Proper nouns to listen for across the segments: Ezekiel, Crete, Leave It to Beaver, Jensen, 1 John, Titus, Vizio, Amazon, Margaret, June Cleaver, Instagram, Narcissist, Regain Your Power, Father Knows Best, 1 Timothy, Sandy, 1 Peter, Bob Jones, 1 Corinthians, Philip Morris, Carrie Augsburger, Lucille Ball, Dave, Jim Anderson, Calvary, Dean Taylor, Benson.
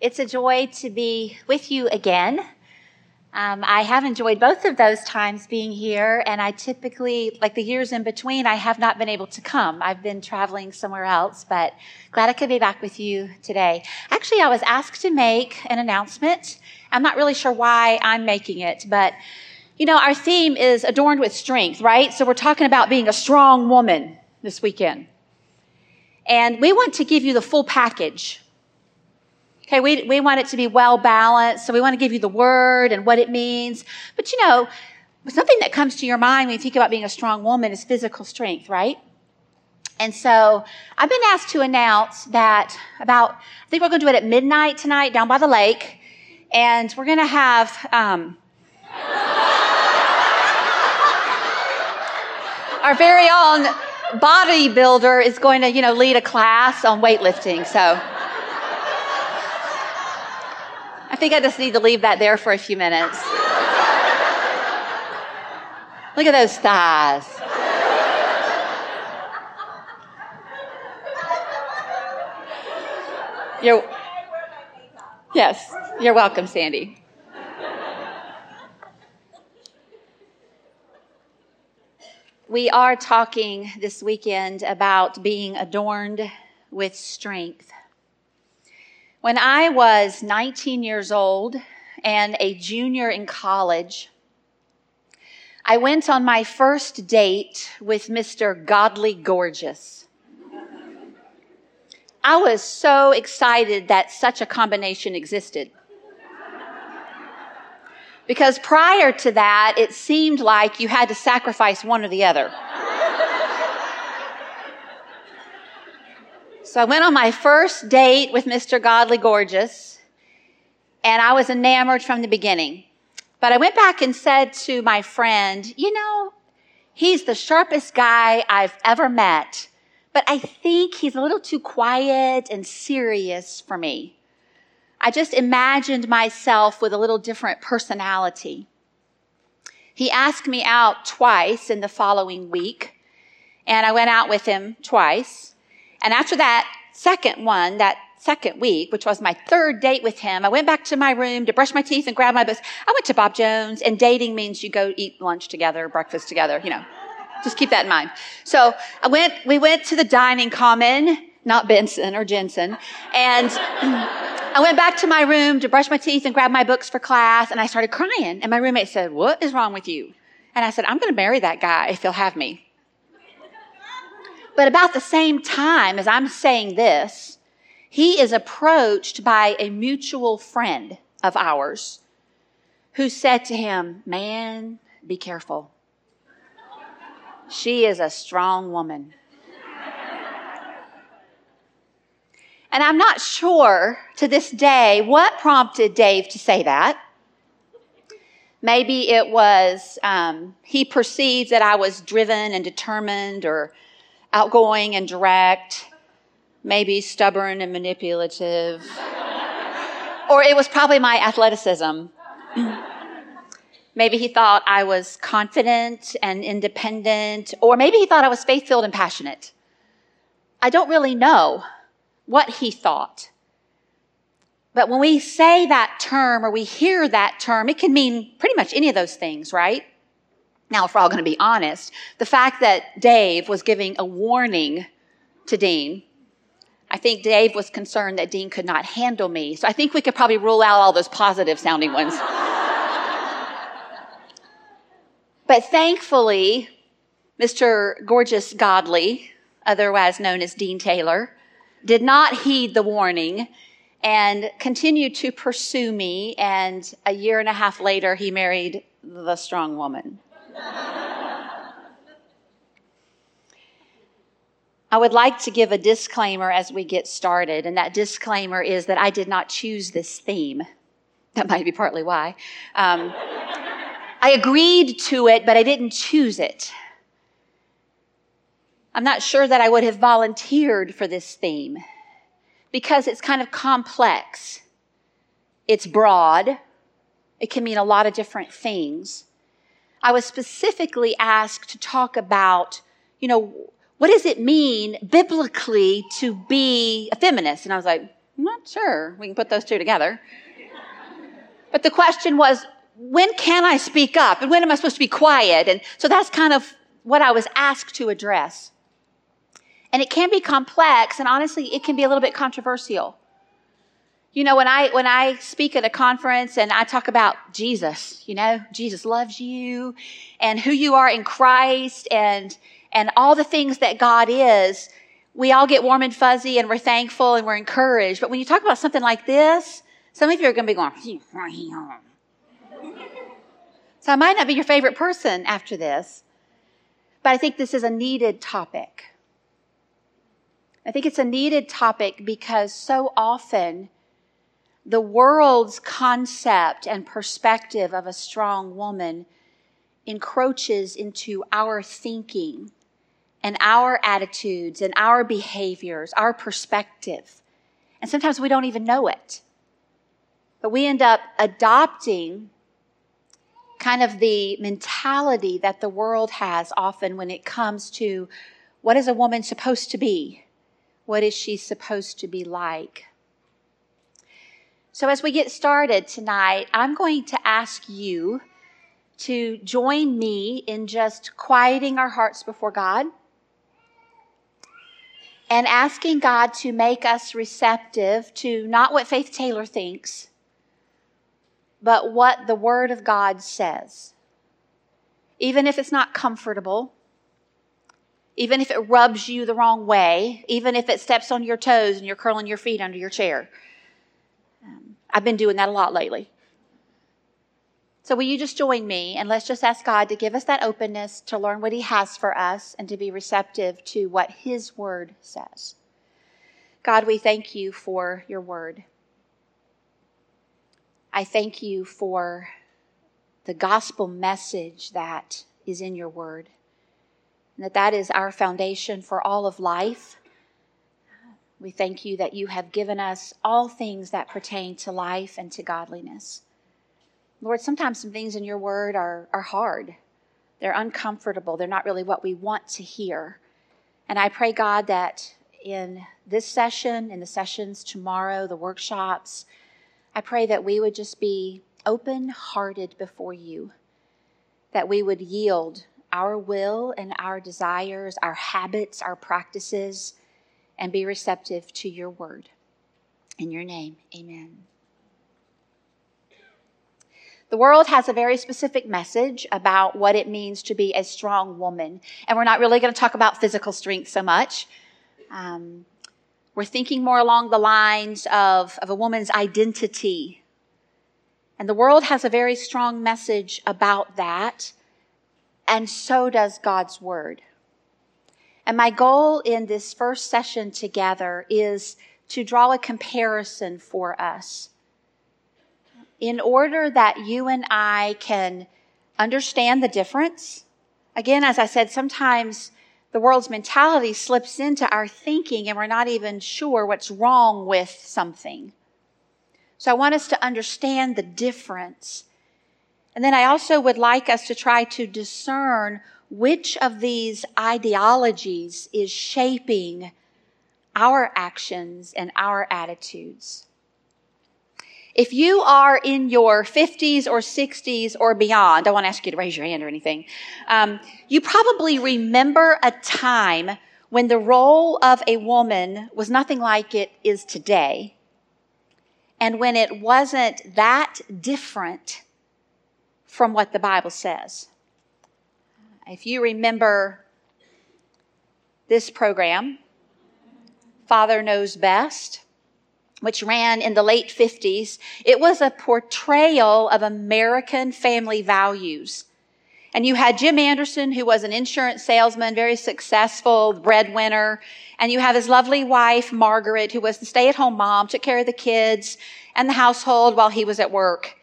It's a joy to be with you again. I have enjoyed both of those times being here, and I typically, like the years in between, I have not been able to come. I've been traveling somewhere else, but glad I could be back with you today. Actually, I was asked to make an announcement. I'm not really sure why I'm making it, but, you know, our theme is adorned with strength, right? So we're talking about being a strong woman this weekend. And we want to give you the full package. Okay, we want it to be well-balanced, so we want to give you the word and what it means. But, you know, something that comes to your mind when you think about being a strong woman is physical strength, right? And so I've been asked to announce that I think we're going to do it at midnight tonight down by the lake, and we're going to have, our very own bodybuilder is going to, you know, lead a class on weightlifting, so I think I just need to leave that there for a few minutes. Look at those thighs. Yes, you're welcome, Sandy. We are talking this weekend about being adorned with strength. When I was 19 years old and a junior in college, I went on my first date with Mr. Godly Gorgeous. I was so excited that such a combination existed. Because prior to that, it seemed like you had to sacrifice one or the other. So I went on my first date with Mr. Godly Gorgeous, and I was enamored from the beginning. But I went back and said to my friend, you know, he's the sharpest guy I've ever met, but I think he's a little too quiet and serious for me. I just imagined myself with a little different personality. He asked me out twice in the following week, and I went out with him twice. And after that second week, which was my third date with him, I went back to my room to brush my teeth and grab my books. I went to Bob Jones, and dating means you go eat lunch together, breakfast together, you know. Just keep that in mind. So we went to the dining common, not Benson or Jensen, and I went back to my room to brush my teeth and grab my books for class, and I started crying. And my roommate said, "What is wrong with you?" And I said, "I'm going to marry that guy if he'll have me." But about the same time as I'm saying this, he is approached by a mutual friend of ours who said to him, "Man, be careful. She is a strong woman." And I'm not sure to this day what prompted Dave to say that. Maybe it was he perceived that I was driven and determined, or outgoing and direct, maybe stubborn and manipulative, or it was probably my athleticism. Maybe he thought I was confident and independent, or maybe he thought I was faith-filled and passionate. I don't really know what he thought. But when we say that term or we hear that term, it can mean pretty much any of those things, right? Now, if we're all going to be honest, the fact that Dave was giving a warning to Dean, I think Dave was concerned that Dean could not handle me. So I think we could probably rule out all those positive-sounding ones. But thankfully, Mr. Gorgeous Godly, otherwise known as Dean Taylor, did not heed the warning and continued to pursue me. And a year and a half later, he married the strong woman. I would like to give a disclaimer as we get started, and that disclaimer is that I did not choose this theme. That might be partly why. I agreed to it, but I didn't choose it. I'm not sure that I would have volunteered for this theme because it's kind of complex. It's broad. It can mean a lot of different things. I was specifically asked to talk about, you know, what does it mean biblically to be a feminist? And I was like, I'm not sure we can put those two together. But the question was, when can I speak up? And when am I supposed to be quiet? And so that's kind of what I was asked to address. And it can be complex, and honestly, it can be a little bit controversial. You know, when I speak at a conference and I talk about Jesus, you know, Jesus loves you and who you are in Christ and all the things that God is, we all get warm and fuzzy and we're thankful and we're encouraged. But when you talk about something like this, some of you are going to be going, so I might not be your favorite person after this, but I think this is a needed topic. I think it's a needed topic because so often the world's concept and perspective of a strong woman encroaches into our thinking and our attitudes and our behaviors, our perspective. And sometimes we don't even know it. But we end up adopting kind of the mentality that the world has often when it comes to what is a woman supposed to be? What is she supposed to be like? So as we get started tonight, I'm going to ask you to join me in just quieting our hearts before God and asking God to make us receptive to not what Faith Taylor thinks, but what the Word of God says. Even if it's not comfortable, even if it rubs you the wrong way, even if it steps on your toes and you're curling your feet under your chair. I've been doing that a lot lately. So will you just join me and let's just ask God to give us that openness to learn what He has for us and to be receptive to what His Word says. God, we thank You for Your Word. I thank You for the gospel message that is in Your Word, and that is our foundation for all of life. We thank You that You have given us all things that pertain to life and to godliness. Lord, sometimes some things in Your Word are hard. They're uncomfortable. They're not really what we want to hear. And I pray, God, that in this session, in the sessions tomorrow, the workshops, I pray that we would just be open-hearted before You, that we would yield our will and our desires, our habits, our practices, and be receptive to Your Word. In Your name, amen. The world has a very specific message about what it means to be a strong woman. And we're not really going to talk about physical strength so much. We're thinking more along the lines of a woman's identity. And the world has a very strong message about that. And so does God's Word. And my goal in this first session together is to draw a comparison for us in order that you and I can understand the difference. Again, as I said, sometimes the world's mentality slips into our thinking and we're not even sure what's wrong with something. So I want us to understand the difference. And then I also would like us to try to discern which of these ideologies is shaping our actions and our attitudes. If you are in your 50s or 60s or beyond, I won't ask you to raise your hand or anything, you probably remember a time when the role of a woman was nothing like it is today, and when it wasn't that different from what the Bible says. If you remember this program, Father Knows Best, which ran in the late 50s, it was a portrayal of American family values. And you had Jim Anderson, who was an insurance salesman, very successful, breadwinner. And you have his lovely wife, Margaret, who was the stay-at-home mom, took care of the kids and the household while he was at work.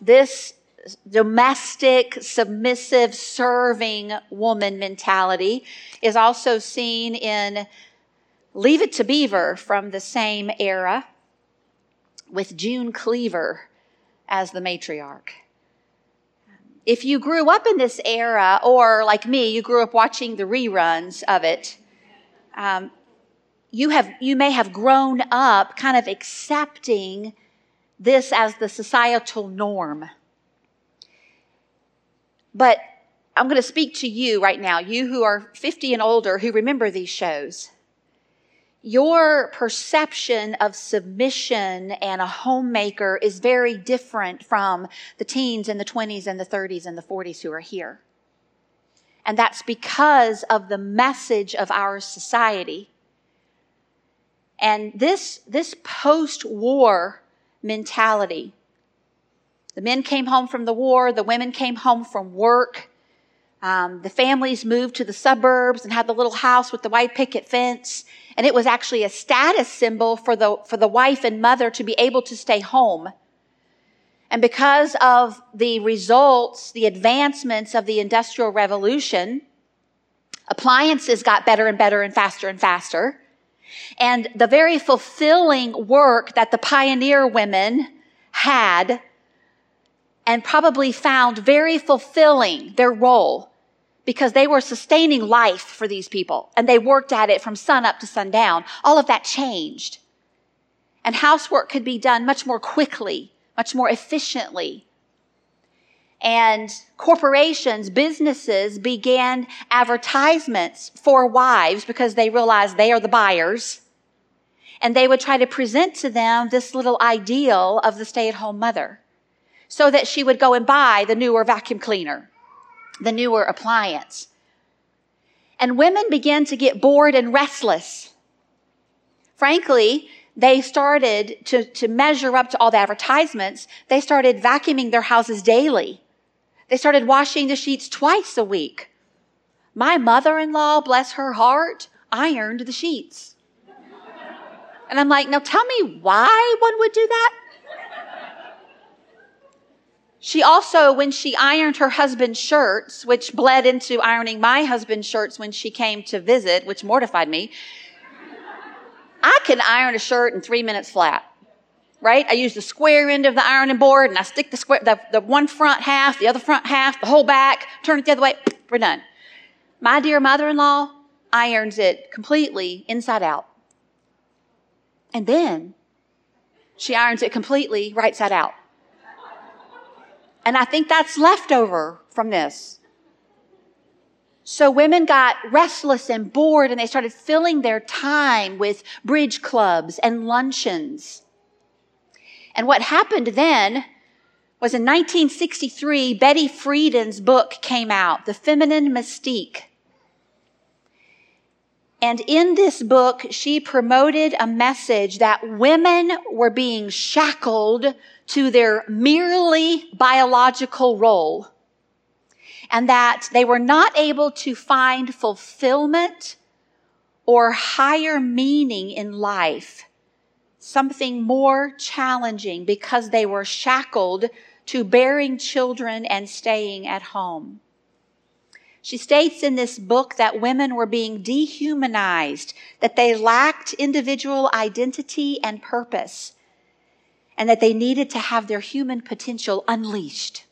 This domestic, submissive, serving woman mentality is also seen in Leave It to Beaver from the same era with June Cleaver as the matriarch. If you grew up in this era, or like me, you grew up watching the reruns of it, you may have grown up kind of accepting this as the societal norm. But I'm going to speak to you right now, you who are 50 and older who remember these shows. Your perception of submission and a homemaker is very different from the teens and the 20s and the 30s and the 40s who are here. And that's because of the message of our society. And this post-war mentality, the men came home from the war, the women came home from work, the families moved to the suburbs and had the little house with the white picket fence. And it was actually a status symbol for the wife and mother to be able to stay home. And because of the results, the advancements of the Industrial Revolution, appliances got better and better and faster and faster. And the very fulfilling work that the pioneer women had and probably found very fulfilling, their role, because they were sustaining life for these people, and they worked at it from sun up to sundown. All of that changed. And housework could be done much more quickly, much more efficiently. And corporations, businesses began advertisements for wives because they realized they are the buyers. And they would try to present to them this little ideal of the stay-at-home mother, so that she would go and buy the newer vacuum cleaner, the newer appliance. And women began to get bored and restless. Frankly, they started to measure up to all the advertisements. They started vacuuming their houses daily. They started washing the sheets twice a week. My mother-in-law, bless her heart, ironed the sheets. And I'm like, now tell me why one would do that? She also, when she ironed her husband's shirts, which bled into ironing my husband's shirts when she came to visit, which mortified me, I can iron a shirt in 3 minutes flat, right? I use the square end of the ironing board, and I stick the one front half, the other front half, the whole back, turn it the other way, we're done. My dear mother-in-law irons it completely inside out. And then she irons it completely right side out. And I think that's leftover from this. So women got restless and bored, and they started filling their time with bridge clubs and luncheons. And what happened then was in 1963, Betty Friedan's book came out, The Feminine Mystique. And in this book, she promoted a message that women were being shackled to their merely biological role, and that they were not able to find fulfillment or higher meaning in life, something more challenging, because they were shackled to bearing children and staying at home. She states in this book that women were being dehumanized, that they lacked individual identity and purpose, and that they needed to have their human potential unleashed.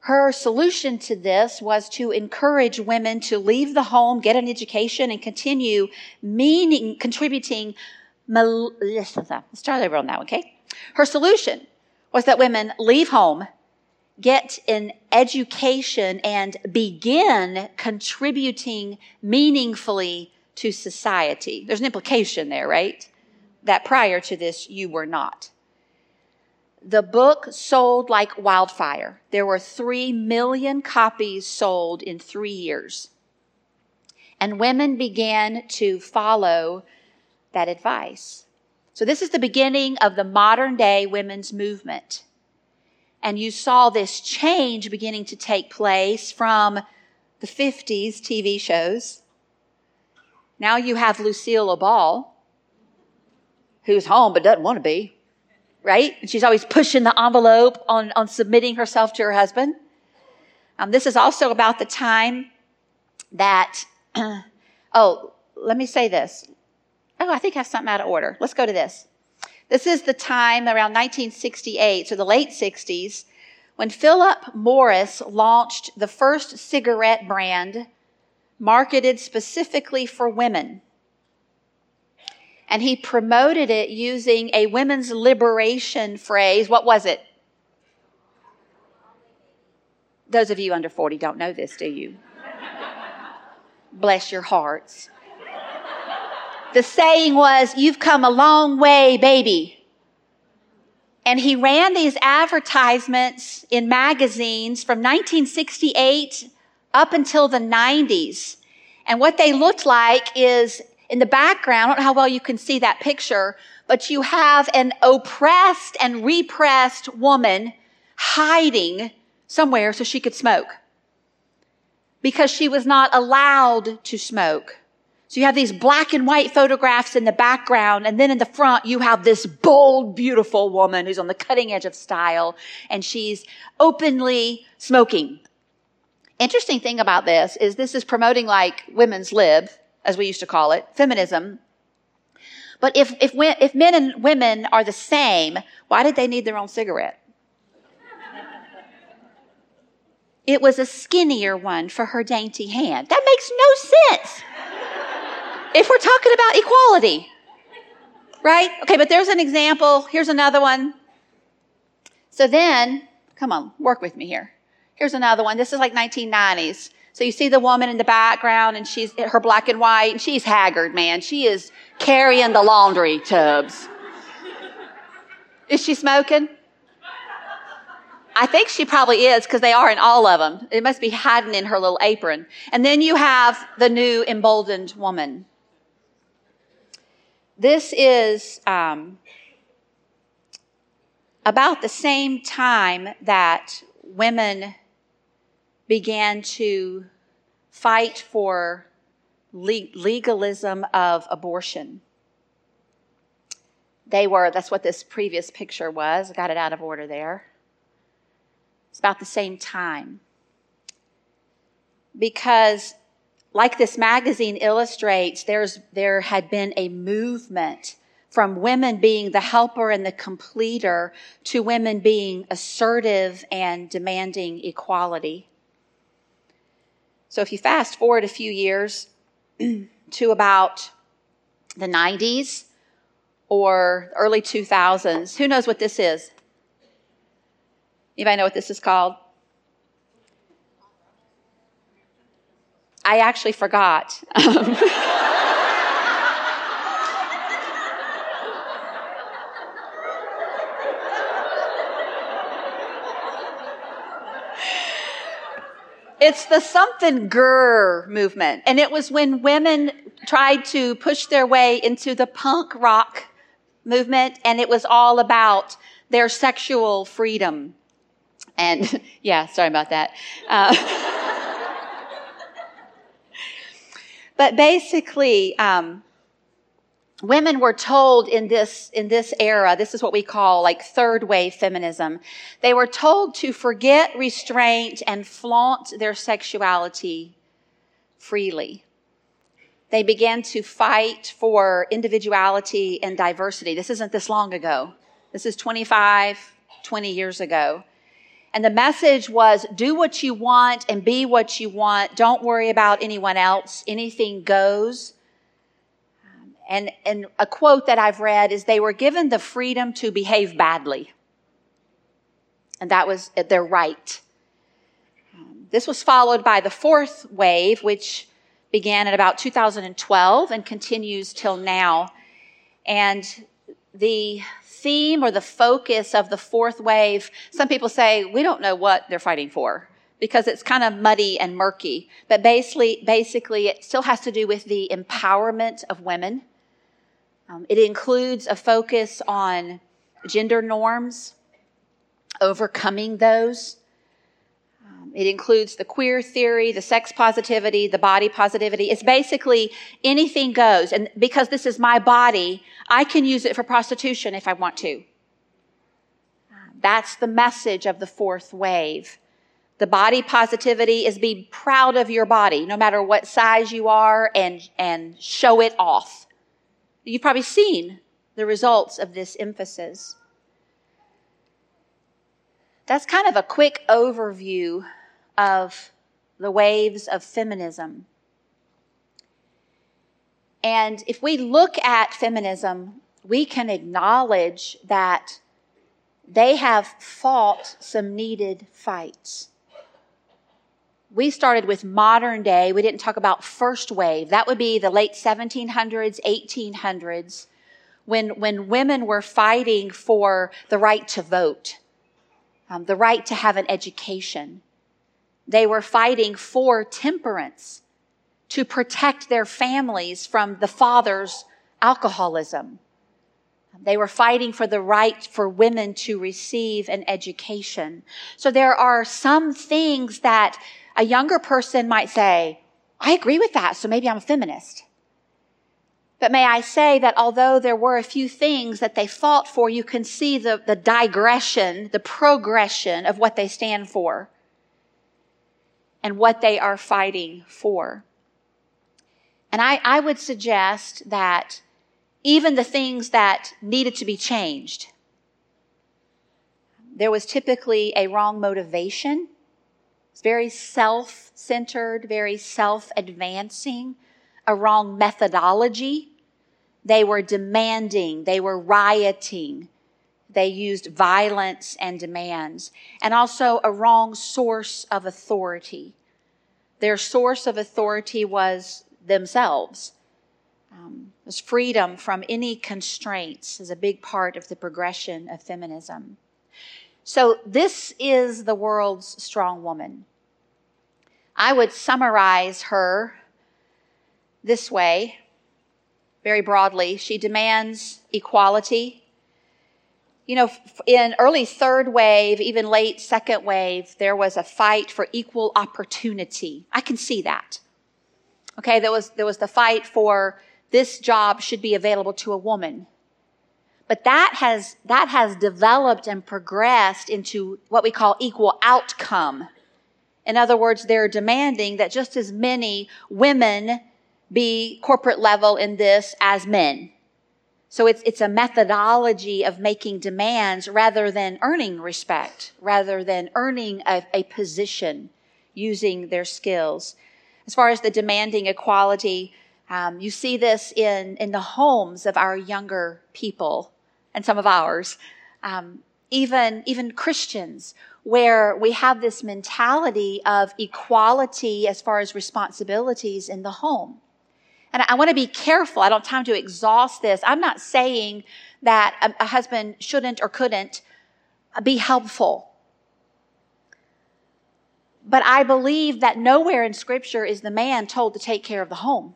Her solution to this was to encourage women to leave the home, get an education, and continue contributing. Let's start over on that one, okay? Her solution was that women leave home, get an education, and begin contributing meaningfully to society. There's an implication there, right? That prior to this, you were not. The book sold like wildfire. There were 3 million copies sold in 3 years. And women began to follow that advice. So this is the beginning of the modern day women's movement. And you saw this change beginning to take place from the 50s TV shows. Now you have Lucille Ball, who's home but doesn't want to be, right? And she's always pushing the envelope on submitting herself to her husband. This is also about the time that, let me say this. I think I have something out of order. Let's go to this. This is the time around 1968, so the late 60s, when Philip Morris launched the first cigarette brand marketed specifically for women. and he promoted it using a women's liberation phrase. What was it? Those of you under 40 don't know this, do you? Bless your hearts. The saying was, "You've come a long way, baby." And he ran these advertisements in magazines from 1968 up until the 90s. And what they looked like is, in the background, I don't know how well you can see that picture, but you have an oppressed and repressed woman hiding somewhere so she could smoke, because she was not allowed to smoke. So you have these black and white photographs in the background, and then in the front you have this bold, beautiful woman who's on the cutting edge of style, and she's openly smoking. Interesting thing about this is promoting like women's lib, as we used to call it, feminism. But if men and women are the same, why did they need their own cigarette? It was a skinnier one for her dainty hand. That makes no sense if we're talking about equality, right? Okay, but there's an example. Here's another one. So then, come on, work with me here. Here's another one. This is like 1990s. So you see the woman in the background, and she's her black and white, and she's haggard, man. She is carrying the laundry tubs. Is she smoking? I think she probably is, because they are in all of them. It must be hiding in her little apron. And then you have the new emboldened woman. This is about the same time that women began to fight for legalism of abortion. That's what this previous picture was. I got it out of order there. It's about the same time. Because, like this magazine illustrates, there had been a movement from women being the helper and the completer to women being assertive and demanding equality. So if you fast forward a few years to about the 90s or early 2000s, who knows what this is? Anybody know what this is called? I actually forgot. It's the something grrr movement. And it was when women tried to push their way into the punk rock movement, and it was all about their sexual freedom. And yeah, sorry about that. But basically, women were told in this era, this is what we call like third wave feminism, they were told to forget restraint and flaunt their sexuality freely. They began to fight for individuality and diversity. This isn't this long ago. This is 20 years ago. And the message was, do what you want and be what you want. Don't worry about anyone else. Anything goes. And a quote that I've read is, they were given the freedom to behave badly. And that was their right. This was followed by the fourth wave, which began at about 2012 and continues till now. And the theme or the focus of the fourth wave, some people say, we don't know what they're fighting for, because it's kind of muddy and murky. But basically, it still has to do with the empowerment of women. It includes a focus on gender norms, overcoming those. It includes the queer theory, the sex positivity, the body positivity. It's basically anything goes. And because this is my body, I can use it for prostitution if I want to. That's the message of the fourth wave. The body positivity is be proud of your body, no matter what size you are, and show it off. You've probably seen the results of this emphasis. That's kind of a quick overview of the waves of feminism. And if we look at feminism, we can acknowledge that they have fought some needed fights. We started with modern day. We didn't talk about first wave. That would be the late 1700s, 1800s, when women were fighting for the right to vote, the right to have an education. They were fighting for temperance to protect their families from the father's alcoholism. They were fighting for the right for women to receive an education. So there are some things that a younger person might say, I agree with that, so maybe I'm a feminist. But may I say that although there were a few things that they fought for, you can see the digression, the progression of what they stand for and what they are fighting for. And I would suggest that even the things that needed to be changed, there was typically a wrong motivation. It's very self-centered, very self-advancing, a wrong methodology. They were demanding, they were rioting. They used violence and demands, and also a wrong source of authority. Their source of authority was themselves. This freedom from any constraints is a big part of the progression of feminism. So this is the world's strong woman. I would summarize her this way, very broadly. She demands equality. You know, in early third wave, even late second wave, there was a fight for equal opportunity. I can see that. Okay, there was the fight for this job should be available to a woman. But that has developed and progressed into what we call equal outcome. In other words, they're demanding that just as many women be corporate level in this as men. So it's a methodology of making demands rather than earning respect, rather than earning a position using their skills. As far as the demanding equality, you see this in the homes of our younger people. And some of ours, even Christians, where we have this mentality of equality as far as responsibilities in the home. And I want to be careful. I don't have time to exhaust this. I'm not saying that a husband shouldn't or couldn't be helpful. But I believe that nowhere in Scripture is the man told to take care of the home.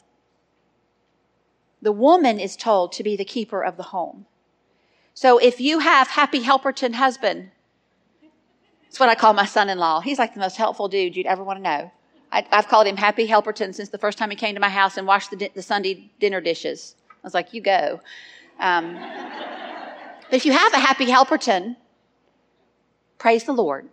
The woman is told to be the keeper of the home. So if you have happy Helperton husband, that's what I call my son-in-law. He's like the most helpful dude you'd ever want to know. I've called him Happy Helperton since the first time he came to my house and washed the Sunday dinner dishes. I was like, you go. But if you have a Happy Helperton, praise the Lord.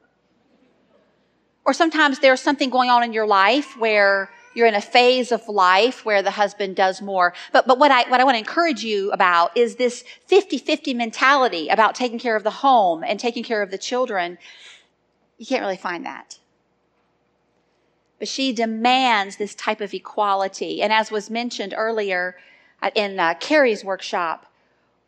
Or sometimes there's something going on in your life where you're in a phase of life where the husband does more. But what I want to encourage you about is this 50-50 mentality about taking care of the home and taking care of the children. You can't really find that. But she demands this type of equality. And as was mentioned earlier in Carrie's workshop,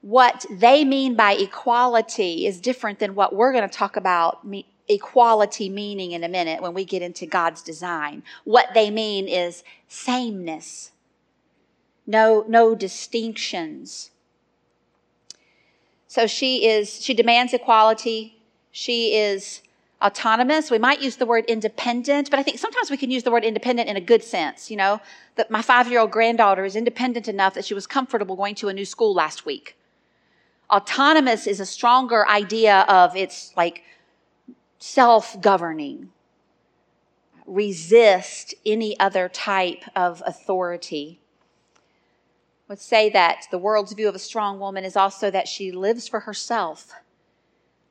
what they mean by equality is different than what we're going to talk about equality meaning in a minute when we get into God's design. What they mean is sameness. No distinctions. So she demands equality. She is autonomous. We might use the word independent, but I think sometimes we can use the word independent in a good sense. You know, that my 5-year-old granddaughter is independent enough that she was comfortable going to a new school last week. Autonomous is a stronger idea of it's like self-governing, resist any other type of authority. I would say that the world's view of a strong woman is also that she lives for herself.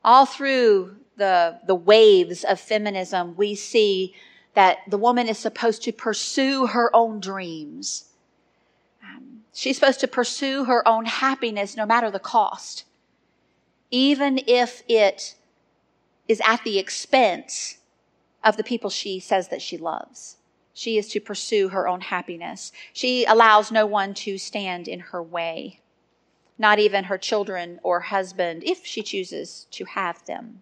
All through the waves of feminism, we see that the woman is supposed to pursue her own dreams. She's supposed to pursue her own happiness no matter the cost, even if it is at the expense of the people she says that she loves. She is to pursue her own happiness. She allows no one to stand in her way, not even her children or husband, if she chooses to have them.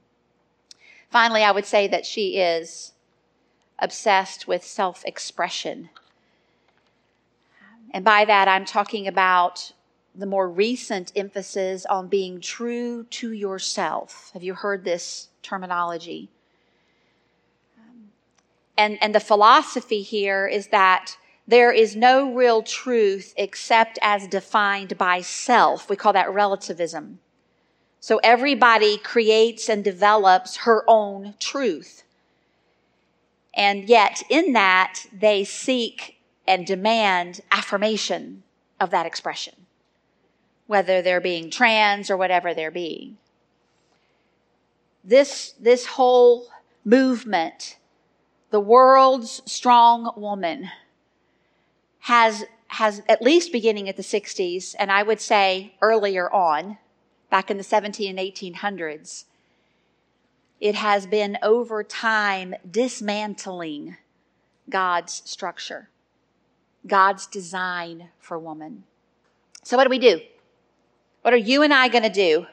Finally, I would say that she is obsessed with self-expression. And by that, I'm talking about the more recent emphasis on being true to yourself. Have you heard this terminology? And the philosophy here is that there is no real truth except as defined by self. We call that relativism. So everybody creates and develops her own truth. And yet in that, they seek and demand affirmation of that expression, whether they're being trans or whatever they're being. This whole movement, the world's strong woman, has at least beginning at the 60s, and I would say earlier on, back in the 17 and 1800s, it has been over time dismantling God's structure, God's design for woman. So what do we do? What are you and I going to do?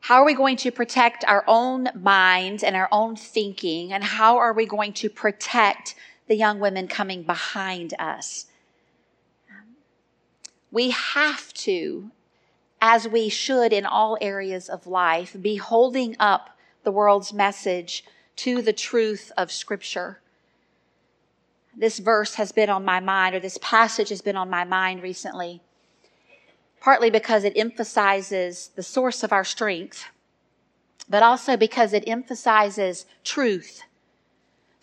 How are we going to protect our own minds and our own thinking? And how are we going to protect the young women coming behind us? We have to, as we should in all areas of life, be holding up the world's message to the truth of Scripture. This verse has been on my mind, or this passage has been on my mind recently, partly because it emphasizes the source of our strength, but also because it emphasizes truth.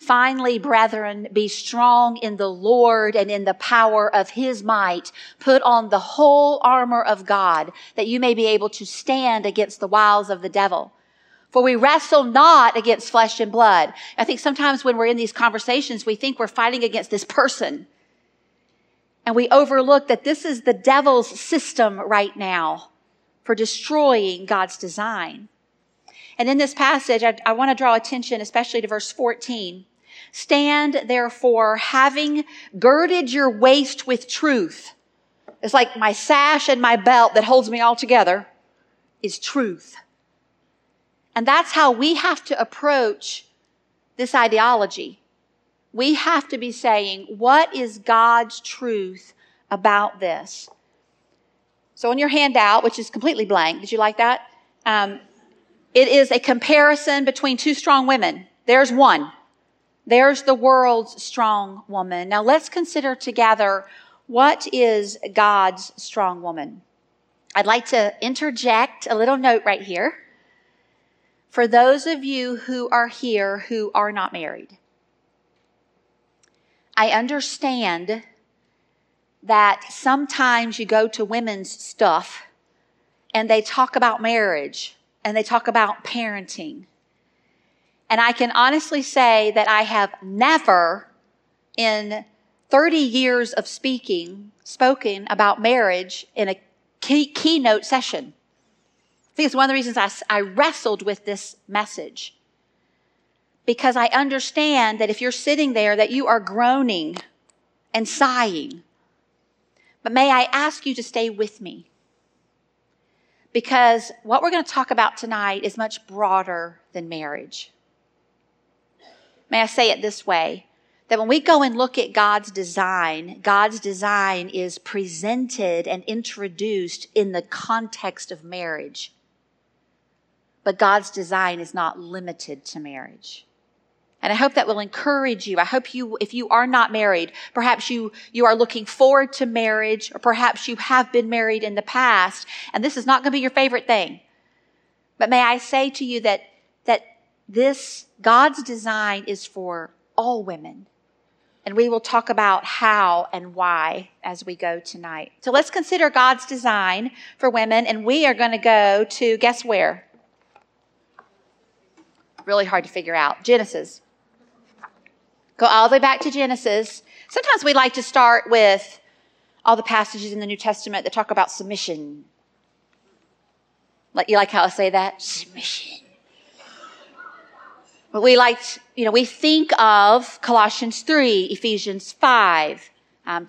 Finally, brethren, be strong in the Lord and in the power of his might. Put on the whole armor of God, that you may be able to stand against the wiles of the devil. For we wrestle not against flesh and blood. I think sometimes when we're in these conversations, we think we're fighting against this person, and we overlook that this is the devil's system right now for destroying God's design. And in this passage, I want to draw attention especially to verse 14. Stand therefore, having girded your waist with truth. It's like my sash and my belt that holds me all together is truth. And that's how we have to approach this ideology. We have to be saying, what is God's truth about this? So on your handout, which is completely blank, did you like that? It is a comparison between two strong women. There's one. There's the world's strong woman. Now let's consider together, what is God's strong woman? I'd like to interject a little note right here for those of you who are here who are not married. I understand that sometimes you go to women's stuff and they talk about marriage and they talk about parenting. And I can honestly say that I have never in 30 years of spoken about marriage in a keynote session. I think it's one of the reasons I wrestled with this message. Because I understand that if you're sitting there, that you are groaning and sighing. But may I ask you to stay with me? Because what we're going to talk about tonight is much broader than marriage. May I say it this way, that when we go and look at God's design is presented and introduced in the context of marriage. But God's design is not limited to marriage. And I hope that will encourage you. I hope you, if you are not married, perhaps you are looking forward to marriage, or perhaps you have been married in the past, and this is not going to be your favorite thing. But may I say to you that this, God's design is for all women. And we will talk about how and why as we go tonight. So let's consider God's design for women, and we are going to go to, guess where? Really hard to figure out. Genesis. Go all the way back to Genesis. Sometimes we like to start with all the passages in the New Testament that talk about submission. Like, you like how I say that? Submission. But we like, we think of Colossians 3, Ephesians 5,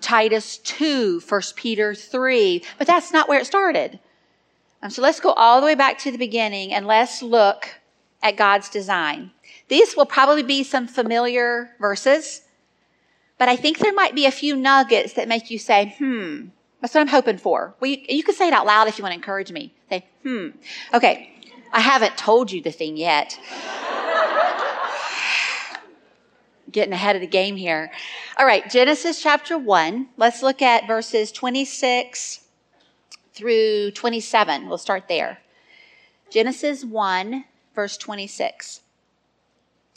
Titus 2, 1 Peter 3, but that's not where it started. So let's go all the way back to the beginning and let's look at God's design. These will probably be some familiar verses, but I think there might be a few nuggets that make you say, that's what I'm hoping for. Well, you can say it out loud if you want to encourage me. Say, okay, I haven't told you the thing yet. Getting ahead of the game here. All right, Genesis chapter 1. Let's look at verses 26 through 27. We'll start there. Genesis 1, verse 26.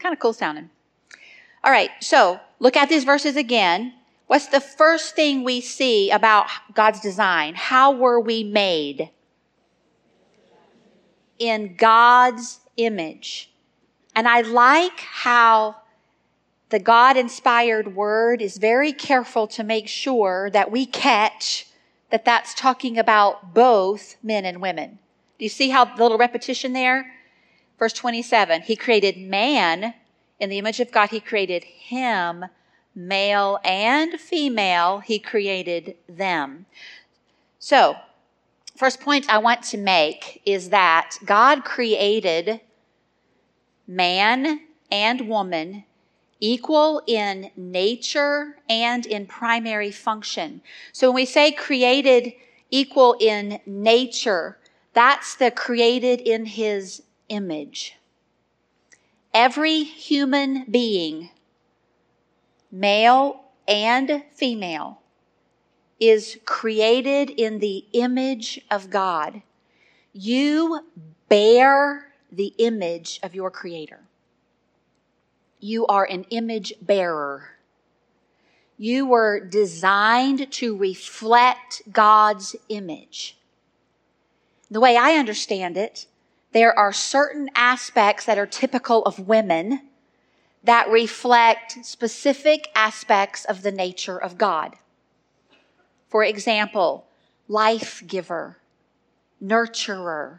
Kind of cool sounding. All right, so look at these verses again. What's the first thing we see about God's design? How were we made? In God's image. And I like how the God-inspired word is very careful to make sure that we catch that that's talking about both men and women. Do you see how the little repetition there? Verse 27, he created man in the image of God. He created him, male and female. He created them. So, first point I want to make is that God created man and woman equal in nature and in primary function. So when we say created equal in nature, that's the created in his image. Every human being, male and female, is created in the image of God. You bear the image of your Creator. You are an image bearer. You were designed to reflect God's image. The way I understand it, there are certain aspects that are typical of women that reflect specific aspects of the nature of God. For example, life giver, nurturer.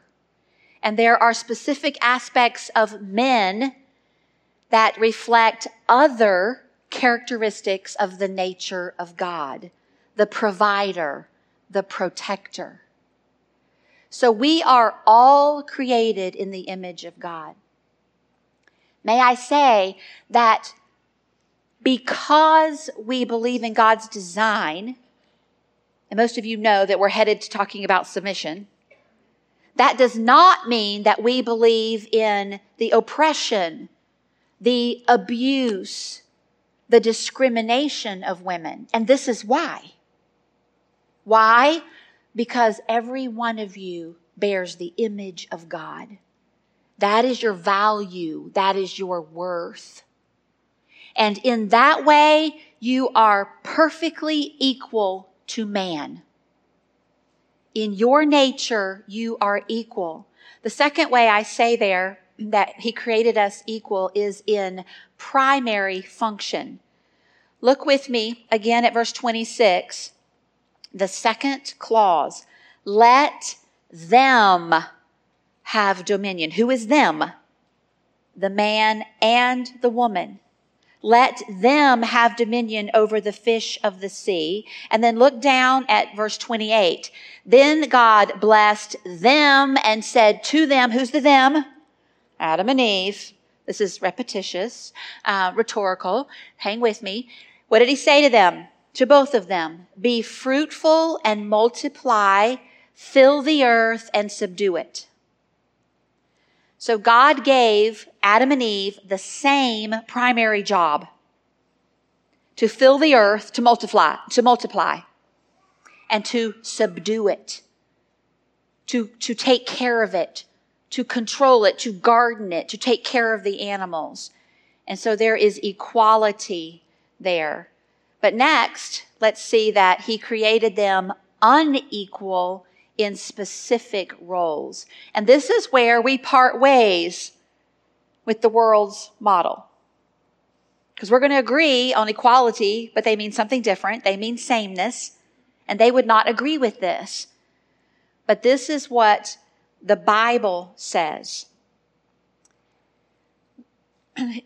And there are specific aspects of men that reflect other characteristics of the nature of God, the provider, the protector. So we are all created in the image of God. May I say that because we believe in God's design, and most of you know that we're headed to talking about submission, that does not mean that we believe in the oppression, the abuse, the discrimination of women. And this is why. Why? Because every one of you bears the image of God. That is your value. That is your worth. And in that way, you are perfectly equal to man. In your nature, you are equal. The second way I say there, that he created us equal, is in primary function. Look with me again at verse 26, the second clause. Let them have dominion. Who is them? The man and the woman. Let them have dominion over the fish of the sea. And then look down at verse 28. Then God blessed them and said to them, who's the them? Adam and Eve. This is repetitious, rhetorical. Hang with me. What did he say to them? To both of them. Be fruitful and multiply, fill the earth and subdue it. So God gave Adam and Eve the same primary job. To fill the earth, to multiply, and to subdue it. To take care of it. To control it, to garden it, to take care of the animals. And so there is equality there. But next, let's see that he created them unequal in specific roles. And this is where we part ways with the world's model. Because we're going to agree on equality, but they mean something different. They mean sameness, and they would not agree with this. But this is what the Bible says.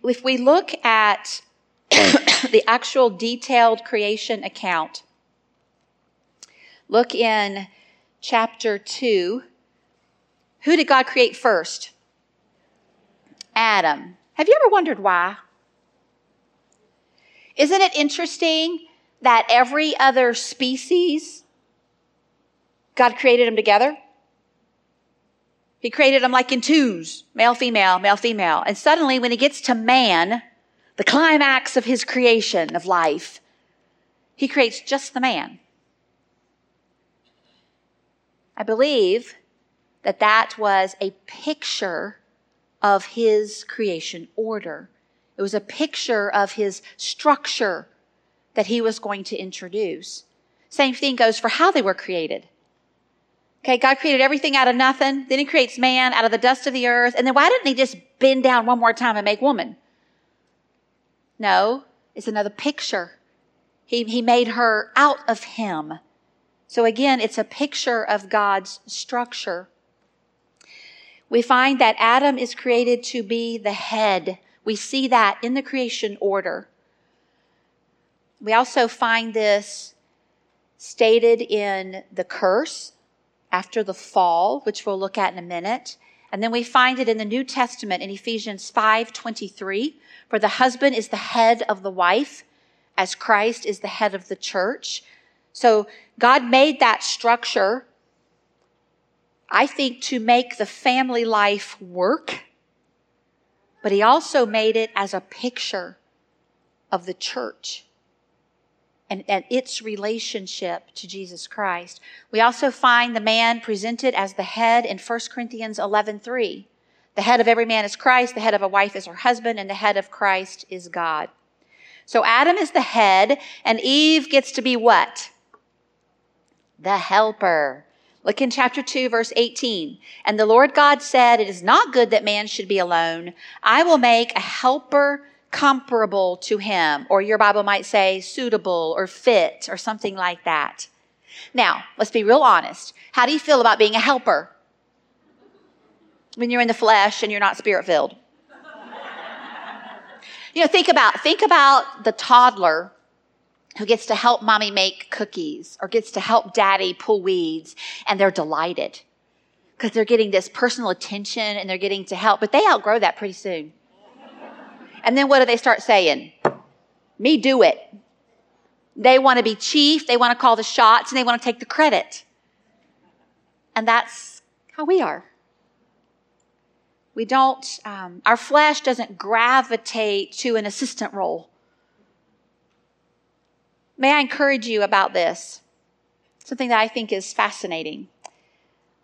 If we look at the actual detailed creation account, look in chapter 2. Who did God create first? Adam. Have you ever wondered why? Isn't it interesting that every other species, God created them together? He created them like in twos, male, female, male, female. And suddenly when he gets to man, the climax of his creation of life, he creates just the man. I believe that that was a picture of his creation order. It was a picture of his structure that he was going to introduce. Same thing goes for how they were created. Okay, God created everything out of nothing. Then he creates man out of the dust of the earth. And then why didn't he just bend down one more time and make woman? No, it's another picture. He made her out of him. So again, it's a picture of God's structure. We find that Adam is created to be the head. We see that in the creation order. We also find this stated in the curse after the fall, which we'll look at in a minute. And then we find it in the New Testament in Ephesians 5:23, for the husband is the head of the wife, as Christ is the head of the church. So God made that structure, I think, to make the family life work. But he also made it as a picture of the church and its relationship to Jesus Christ. We also find the man presented as the head in 1 Corinthians 11:3. The head of every man is Christ, the head of a wife is her husband, and the head of Christ is God. So Adam is the head, and Eve gets to be what? The helper. Look in chapter 2, verse 18. And the Lord God said, it is not good that man should be alone. I will make a helper comparable to him. Or your Bible might say suitable or fit or something like that. Now, let's be real honest. How do you feel about being a helper when you're in the flesh and you're not spirit-filled? You know, think about the toddler who gets to help mommy make cookies or gets to help daddy pull weeds, and they're delighted because they're getting this personal attention and they're getting to help, but they outgrow that pretty soon. And then what do they start saying? Me do it. They want to be chief, they want to call the shots, and they want to take the credit. And that's how we are. We don't, our flesh doesn't gravitate to an assistant role. May I encourage you about this? Something that I think is fascinating.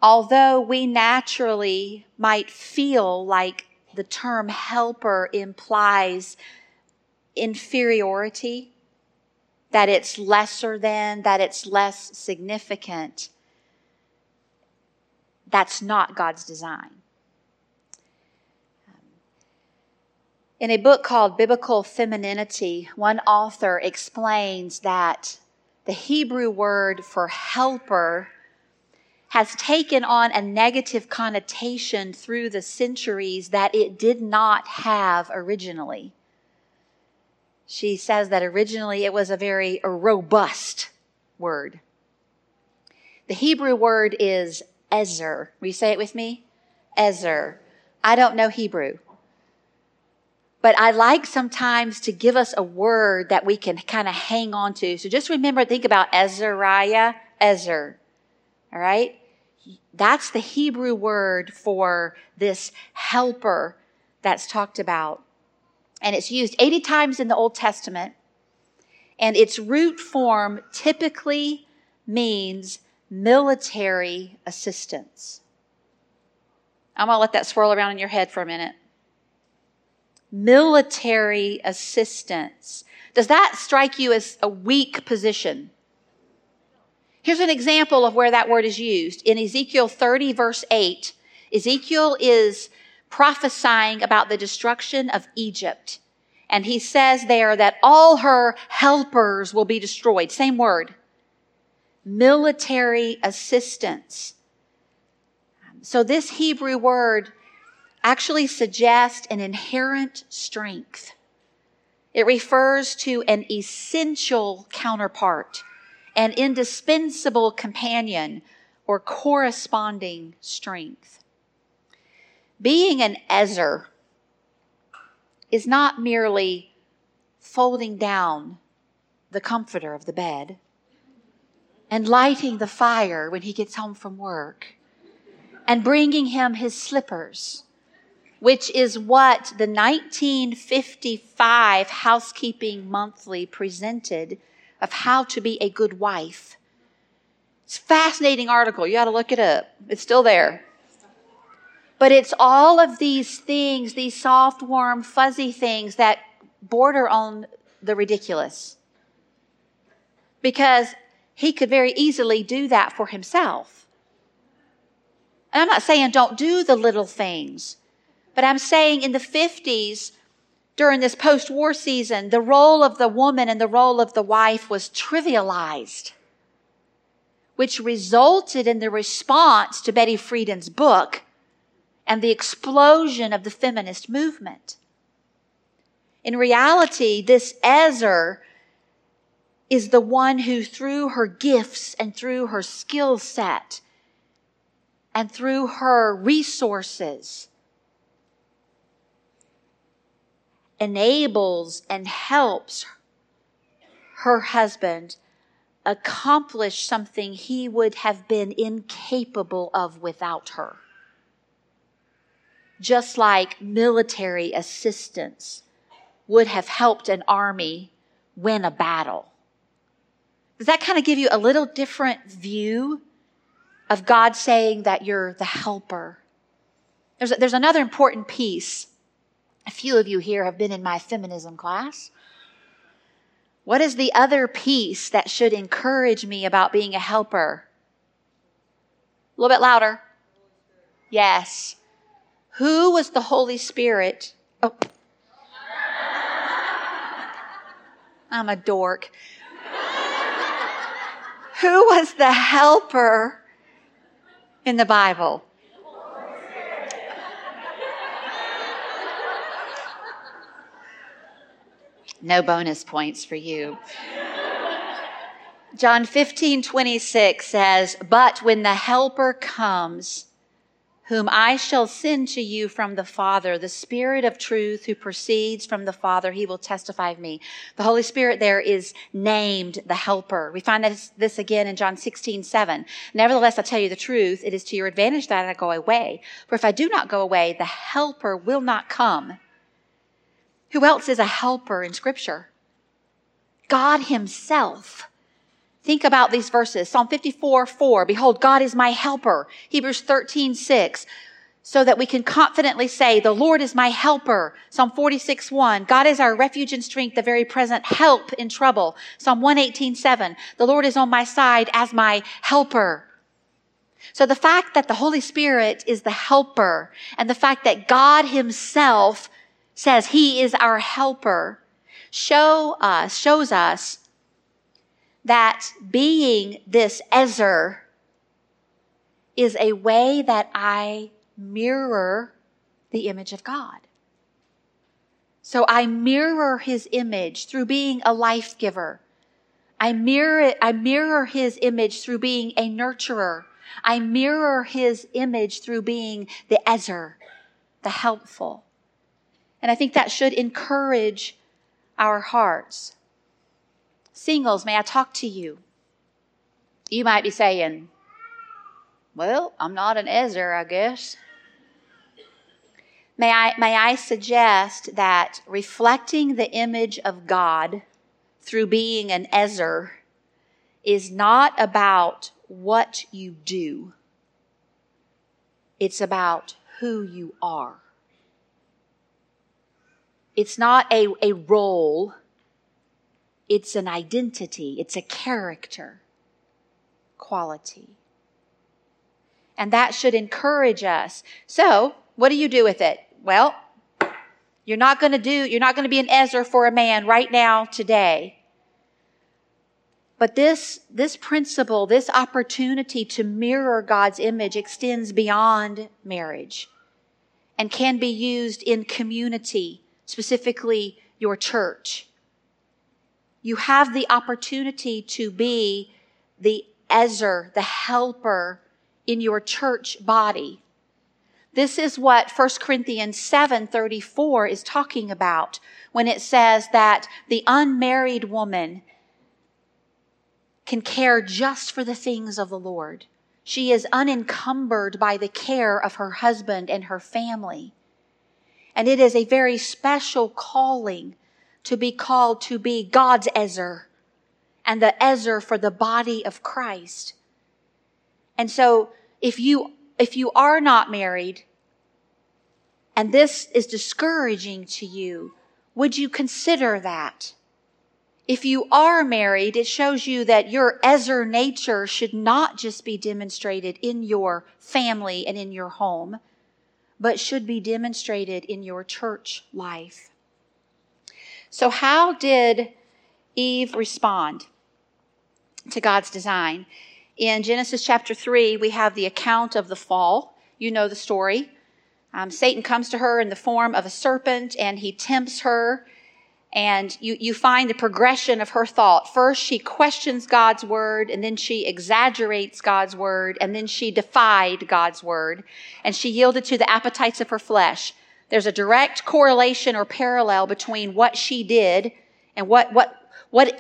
Although we naturally might feel like the term helper implies inferiority, that it's lesser than, that it's less significant, that's not God's design. In a book called Biblical Femininity, one author explains that the Hebrew word for helper has taken on a negative connotation through the centuries that it did not have originally. She says that originally it was a very robust word. The Hebrew word is ezer. Will you say it with me? Ezer. I don't know Hebrew. But I like sometimes to give us a word that we can kind of hang on to. So just remember, think about Ezariah, Ezer. All right? That's the Hebrew word for this helper that's talked about. And it's used 80 times in the Old Testament. And its root form typically means military assistance. I'm going to let that swirl around in your head for a minute. military assistance. Does that strike you as a weak position? Here's an example of where that word is used. In Ezekiel 30, verse 8, Ezekiel is prophesying about the destruction of Egypt. And he says there that all her helpers will be destroyed. Same word. Military assistance. So this Hebrew word actually suggests an inherent strength. It refers to an essential counterpart, an indispensable companion, or corresponding strength. Being an Ezer is not merely folding down the comforter of the bed and lighting the fire when he gets home from work and bringing him his slippers, which is what the 1955 Housekeeping Monthly presented of how to be a good wife. It's a fascinating article. You ought to look it up. It's still there. But it's all of these things, these soft, warm, fuzzy things that border on the ridiculous. Because he could very easily do that for himself. And I'm not saying don't do the little things. But I'm saying in the 50s, during this post-war season, the role of the woman and the role of the wife was trivialized, which resulted in the response to Betty Friedan's book and the explosion of the feminist movement. In reality, this Ezer is the one who, through her gifts and through her skill set and through her resources, enables and helps her husband accomplish something he would have been incapable of without her. Just like military assistance would have helped an army win a battle. Does that kind of give you a little different view of God saying that you're the helper? There's another important piece. A few of you here have been in my feminism class. What is the other piece that should encourage me about being a helper? A little bit louder. Yes. Who was the Holy Spirit? Oh. I'm a dork. Who was the helper in the Bible? No bonus points for you. John 15:26 says, "But when the helper comes, whom I shall send to you from the Father, the Spirit of truth who proceeds from the Father, he will testify of me." The Holy Spirit there is named the helper. We find this again in John 16:7. "Nevertheless, I tell you the truth, it is to your advantage that I go away. For if I do not go away, the helper will not come." Who else is a helper in Scripture? God himself. Think about these verses. Psalm 54:4. "Behold, God is my helper." Hebrews 13:6. So that we can confidently say, "The Lord is my helper." Psalm 46:1. "God is our refuge and strength, the very present help in trouble." Psalm 118:7. "The Lord is on my side as my helper." So the fact that the Holy Spirit is the helper and the fact that God himself says he is our helper shows us that being this Ezer is a way that I mirror the image of God. So I mirror his image through being a life giver. I mirror his image through being a nurturer. I mirror his image through being the Ezer, the helpful. And I think that should encourage our hearts. Singles, may I talk to you? You might be saying, "Well, I'm not an Ezer, I guess." May I suggest that reflecting the image of God through being an Ezer is not about what you do. It's about who you are. It's not a role. It's an identity. It's a character quality. And that should encourage us. So, what do you do with it? Well, you're not going to be an Ezra for a man right now, today. But this principle, this opportunity to mirror God's image extends beyond marriage and can be used in community, specifically your church. You have the opportunity to be the Ezra, the helper in your church body. This is what 1 Corinthians 7:34 is talking about when it says that the unmarried woman can care just for the things of the Lord. She is unencumbered by the care of her husband and her family. And it is a very special calling to be called to be God's Ezra and the Ezra for the body of Christ. And so if you are not married and this is discouraging to you, would you consider that? If you are married, it shows you that your Ezra nature should not just be demonstrated in your family and in your home, but should be demonstrated in your church life. So how did Eve respond to God's design? In Genesis chapter 3, we have the account of the fall. You know the story. Satan comes to her in the form of a serpent, and he tempts her. And you find the progression of her thought. First, she questions God's word, and then she exaggerates God's word, and then she defied God's word, and she yielded to the appetites of her flesh. There's a direct correlation or parallel between what she did and what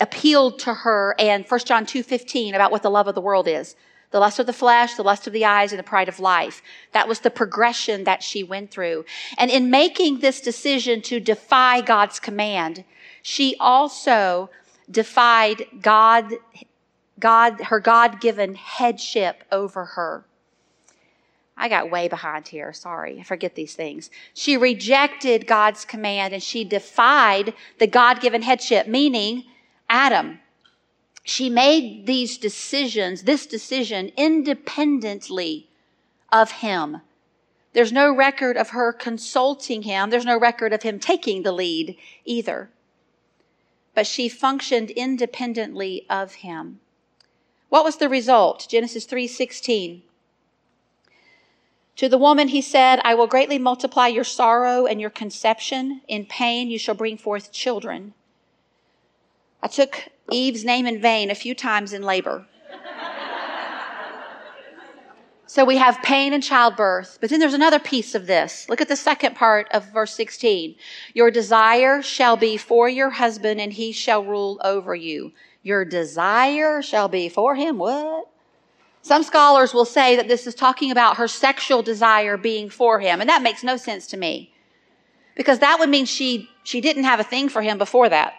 appealed to her and 1 John 2:15 about what the love of the world is. The lust of the flesh, the lust of the eyes, and the pride of life. That was the progression that she went through. And in making this decision to defy God's command, she also defied her God-given headship over her. I got way behind here. Sorry, I forget these things. She rejected God's command and she defied the God-given headship, meaning Adam. She made this decision independently of him. There's no record of her consulting him. There's no record of him taking the lead either. But she functioned independently of him. What was the result? Genesis 3:16. To the woman he said, I will greatly multiply your sorrow and your conception. In pain you shall bring forth children. I took Eve's name in vain a few times in labor. So we have pain and childbirth. But then there's another piece of this. Look at the second part of verse 16. Your desire shall be for your husband, and he shall rule over you. Your desire shall be for him. What? Some scholars will say that this is talking about her sexual desire being for him, and that makes no sense to me, because that would mean she didn't have a thing for him before that.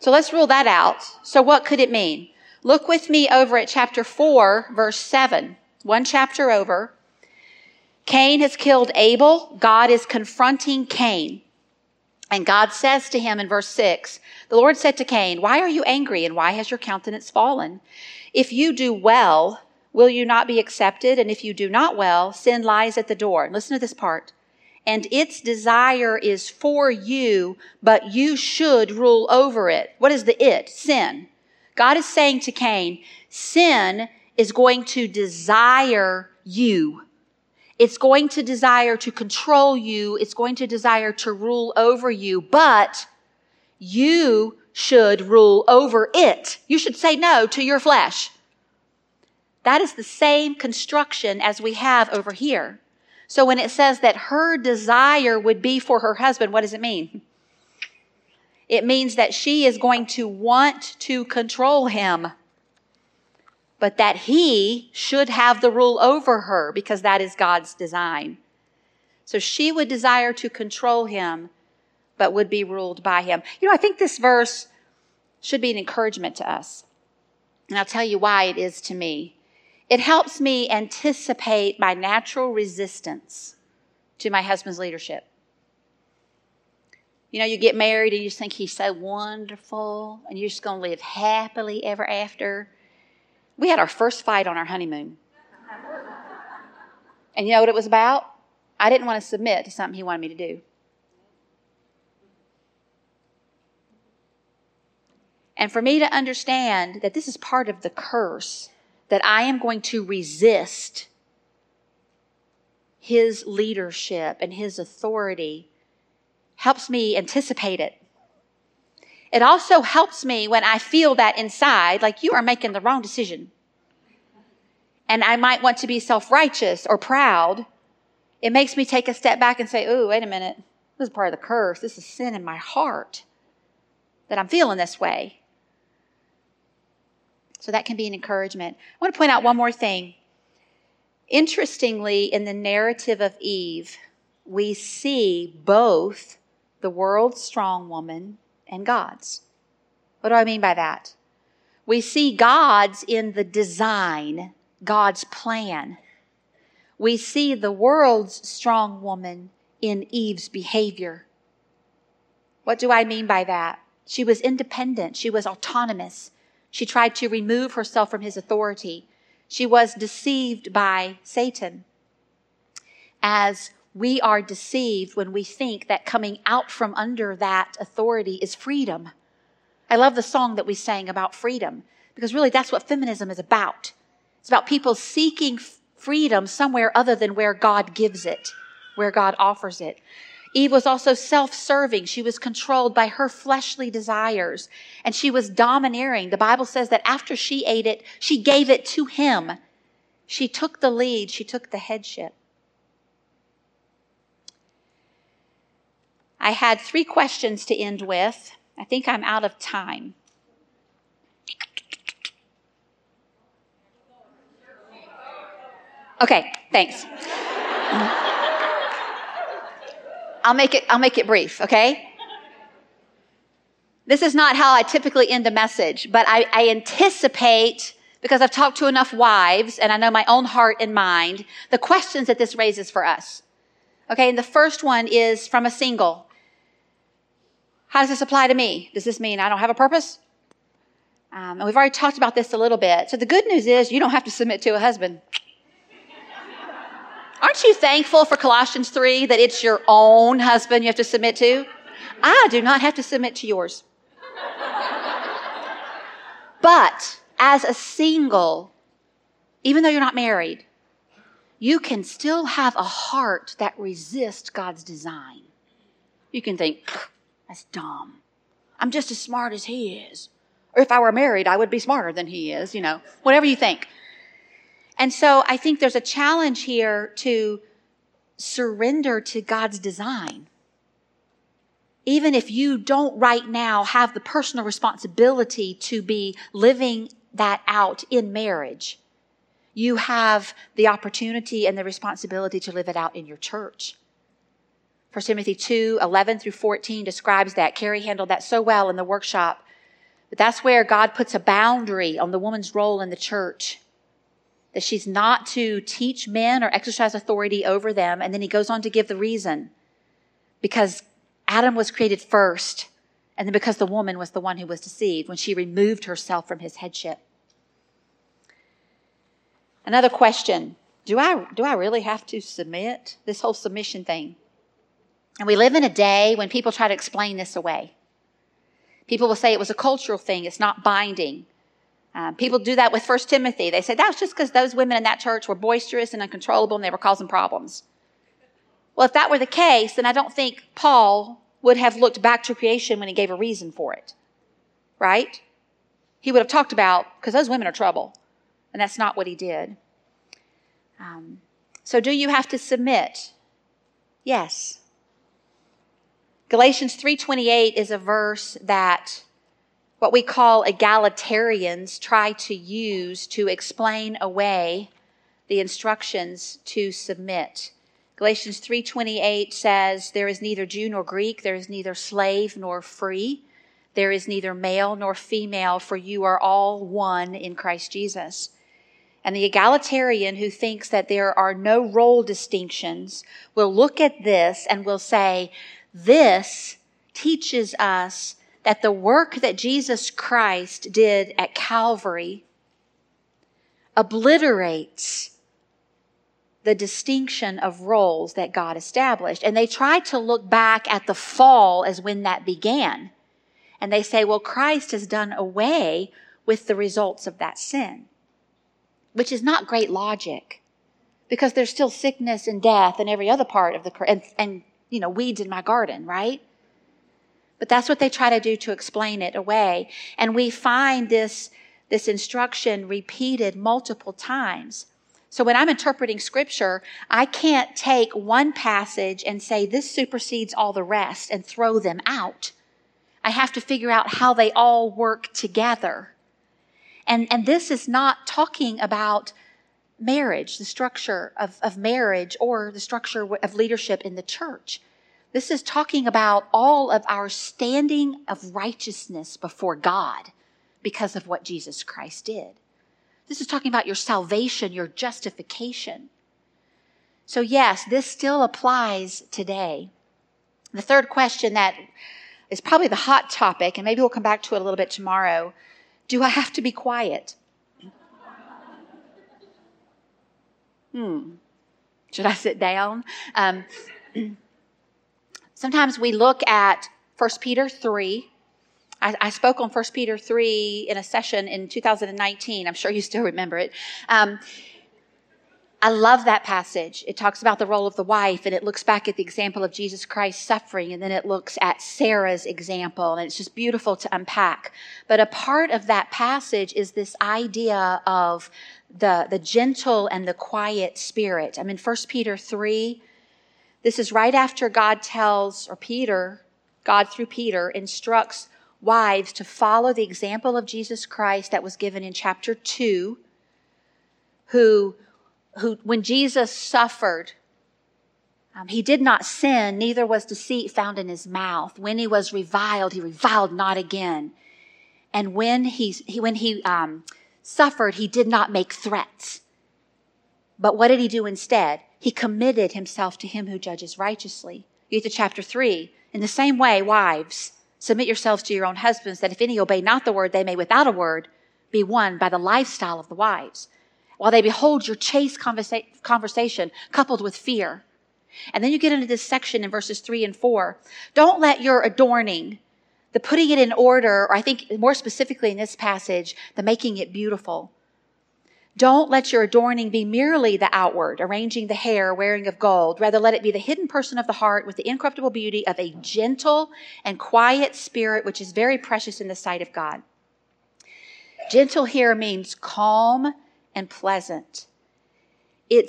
So let's rule that out. So what could it mean? Look with me over at chapter 4, verse 7, one chapter over. Cain has killed Abel. God is confronting Cain. And God says to him in verse 6, the Lord said to Cain, why are you angry and why has your countenance fallen? If you do well, will you not be accepted? And if you do not well, sin lies at the door. Listen to this part. And its desire is for you, but you should rule over it. What is the it? Sin. God is saying to Cain, sin is going to desire you. It's going to desire to control you. It's going to desire to rule over you, but you should rule over it. You should say no to your flesh. That is the same construction as we have over here. So when it says that her desire would be for her husband, what does it mean? It means that she is going to want to control him, but that he should have the rule over her because that is God's design. So she would desire to control him, but would be ruled by him. You know, I think this verse should be an encouragement to us. And I'll tell you why it is to me. It helps me anticipate my natural resistance to my husband's leadership. You know, you get married and you just think he's so wonderful and you're just going to live happily ever after. We had our first fight on our honeymoon. And you know what it was about? I didn't want to submit to something he wanted me to do. And for me to understand that this is part of the curse, that I am going to resist his leadership and his authority, helps me anticipate it. It also helps me when I feel that inside, like you are making the wrong decision. And I might want to be self-righteous or proud. It makes me take a step back and say, oh, wait a minute. This is part of the curse. This is sin in my heart that I'm feeling this way. So that can be an encouragement. I want to point out one more thing. Interestingly, in the narrative of Eve, we see both the world's strong woman and God's. What do I mean by that? We see God's in the design, God's plan. We see the world's strong woman in Eve's behavior. What do I mean by that? She was independent. She was autonomous. She tried to remove herself from his authority. She was deceived by Satan. As we are deceived when we think that coming out from under that authority is freedom. I love the song that we sang about freedom, because really that's what feminism is about. It's about people seeking freedom somewhere other than where God gives it, where God offers it. Eve was also self-serving. She was controlled by her fleshly desires, and she was domineering. The Bible says that after she ate it, she gave it to him. She took the lead. She took the headship. I had 3 questions to end with. I think I'm out of time. Okay, thanks. I'll make it brief, okay? This is not how I typically end a message, but I anticipate, because I've talked to enough wives and I know my own heart and mind, the questions that this raises for us. Okay, and the first one is from a single. How does this apply to me? Does this mean I don't have a purpose? And we've already talked about this a little bit. So the good news is you don't have to submit to a husband. Aren't you thankful for Colossians 3 that it's your own husband you have to submit to? I do not have to submit to yours. But as a single, even though you're not married, you can still have a heart that resists God's design. You can think, that's dumb. I'm just as smart as he is. Or if I were married, I would be smarter than he is, you know, whatever you think. And so I think there's a challenge here to surrender to God's design. Even if you don't right now have the personal responsibility to be living that out in marriage, you have the opportunity and the responsibility to live it out in your church. 1 Timothy 2:11 through 14 describes that. Carrie handled that so well in the workshop. But that's where God puts a boundary on the woman's role in the church, that she's not to teach men or exercise authority over them. And then he goes on to give the reason. Because Adam was created first, and then because the woman was the one who was deceived when she removed herself from his headship. Another question, do I really have to submit? This whole submission thing. And we live in a day when people try to explain this away. People will say it was a cultural thing. It's not binding. People do that with 1 Timothy. They say, that's just because those women in that church were boisterous and uncontrollable and they were causing problems. Well, if that were the case, then I don't think Paul would have looked back to creation when he gave a reason for it, right? He would have talked about, because those women are trouble. And that's not what he did. So do you have to submit? Yes. Galatians 3:28 is a verse that what we call egalitarians try to use to explain away the instructions to submit. Galatians 3:28 says, there is neither Jew nor Greek, there is neither slave nor free, there is neither male nor female, for you are all one in Christ Jesus. And the egalitarian who thinks that there are no role distinctions will look at this and will say, this teaches us that the work that Jesus Christ did at Calvary obliterates the distinction of roles that God established. And they try to look back at the fall as when that began. And they say, well, Christ has done away with the results of that sin, which is not great logic, because there's still sickness and death and every other part of the, and weeds in my garden, right? But that's what they try to do to explain it away. And we find this instruction repeated multiple times. So when I'm interpreting scripture, I can't take one passage and say this supersedes all the rest and throw them out. I have to figure out how they all work together. And this is not talking about marriage, the structure of marriage or the structure of leadership in the church. This is talking about all of our standing of righteousness before God because of what Jesus Christ did. This is talking about your salvation, your justification. So yes, this still applies today. The third question that is probably the hot topic, and maybe we'll come back to it a little bit tomorrow. Do I have to be quiet? Should I sit down? Sometimes we look at 1 Peter 3. I spoke on 1 Peter 3 in a session in 2019. I'm sure you still remember it. I love that passage. It talks about the role of the wife, and it looks back at the example of Jesus Christ's suffering, and then it looks at Sarah's example, and it's just beautiful to unpack. But a part of that passage is this idea of the gentle and the quiet spirit. I'm in 1 Peter 3. This is right after God through Peter instructs wives to follow the example of Jesus Christ that was given in chapter 2, who when Jesus suffered, he did not sin, neither was deceit found in his mouth. When he was reviled, he reviled not again. And when he suffered, he did not make threats. But what did he do instead? He committed himself to him who judges righteously. You get to chapter 3. In the same way, wives, submit yourselves to your own husbands, that if any obey not the word, they may without a word be won by the lifestyle of the wives, while they behold your chaste conversation coupled with fear. And then you get into this section in verses 3 and 4. Don't let your adorning, the putting it in order, or I think more specifically in this passage, the making it beautiful. Don't let your adorning be merely the outward, arranging the hair, wearing of gold. Rather, let it be the hidden person of the heart with the incorruptible beauty of a gentle and quiet spirit, which is very precious in the sight of God. Gentle here means calm and pleasant. It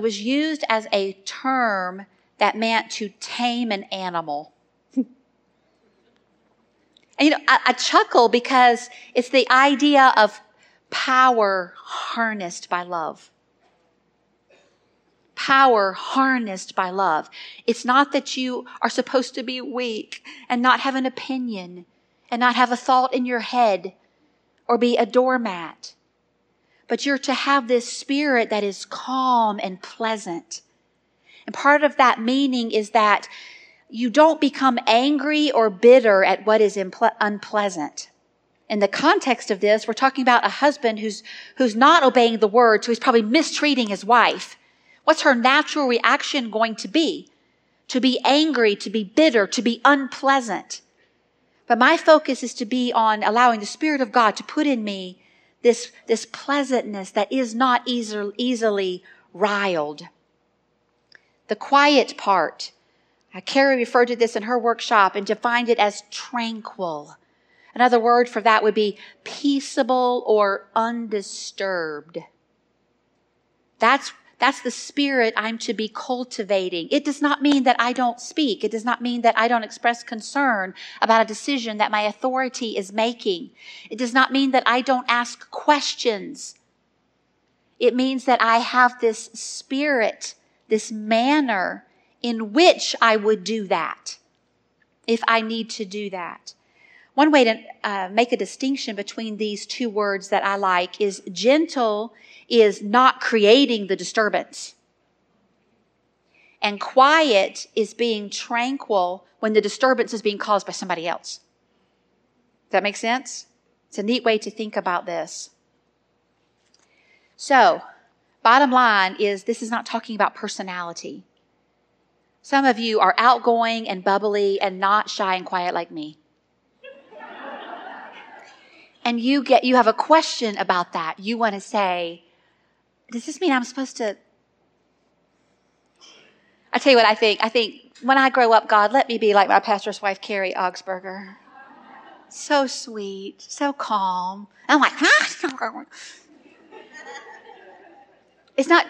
was used as a term that meant to tame an animal. And I chuckle because it's the idea of power harnessed by love. Power harnessed by love. It's not that you are supposed to be weak and not have an opinion and not have a thought in your head or be a doormat, but you're to have this spirit that is calm and pleasant. And part of that meaning is that you don't become angry or bitter at what is unpleasant. In the context of this, we're talking about a husband who's not obeying the word, so he's probably mistreating his wife. What's her natural reaction going to be? To be angry, to be bitter, to be unpleasant. But my focus is to be on allowing the Spirit of God to put in me this pleasantness that is not easily riled. The quiet part. Carrie referred to this in her workshop and defined it as tranquil. Another word for that would be peaceable or undisturbed. That's the spirit I'm to be cultivating. It does not mean that I don't speak. It does not mean that I don't express concern about a decision that my authority is making. It does not mean that I don't ask questions. It means that I have this spirit, this manner in which I would do that if I need to do that. One way to make a distinction between these two words that I like is gentle is not creating the disturbance. And quiet is being tranquil when the disturbance is being caused by somebody else. Does that make sense? It's a neat way to think about this. So, bottom line is this is not talking about personality. Some of you are outgoing and bubbly and not shy and quiet like me. And you have a question about that. You want to say, does this mean I'm supposed to? I tell you what I think. I think when I grow up, God, let me be like my pastor's wife, Carrie Augsburger. So sweet, so calm. I'm like, huh? It's not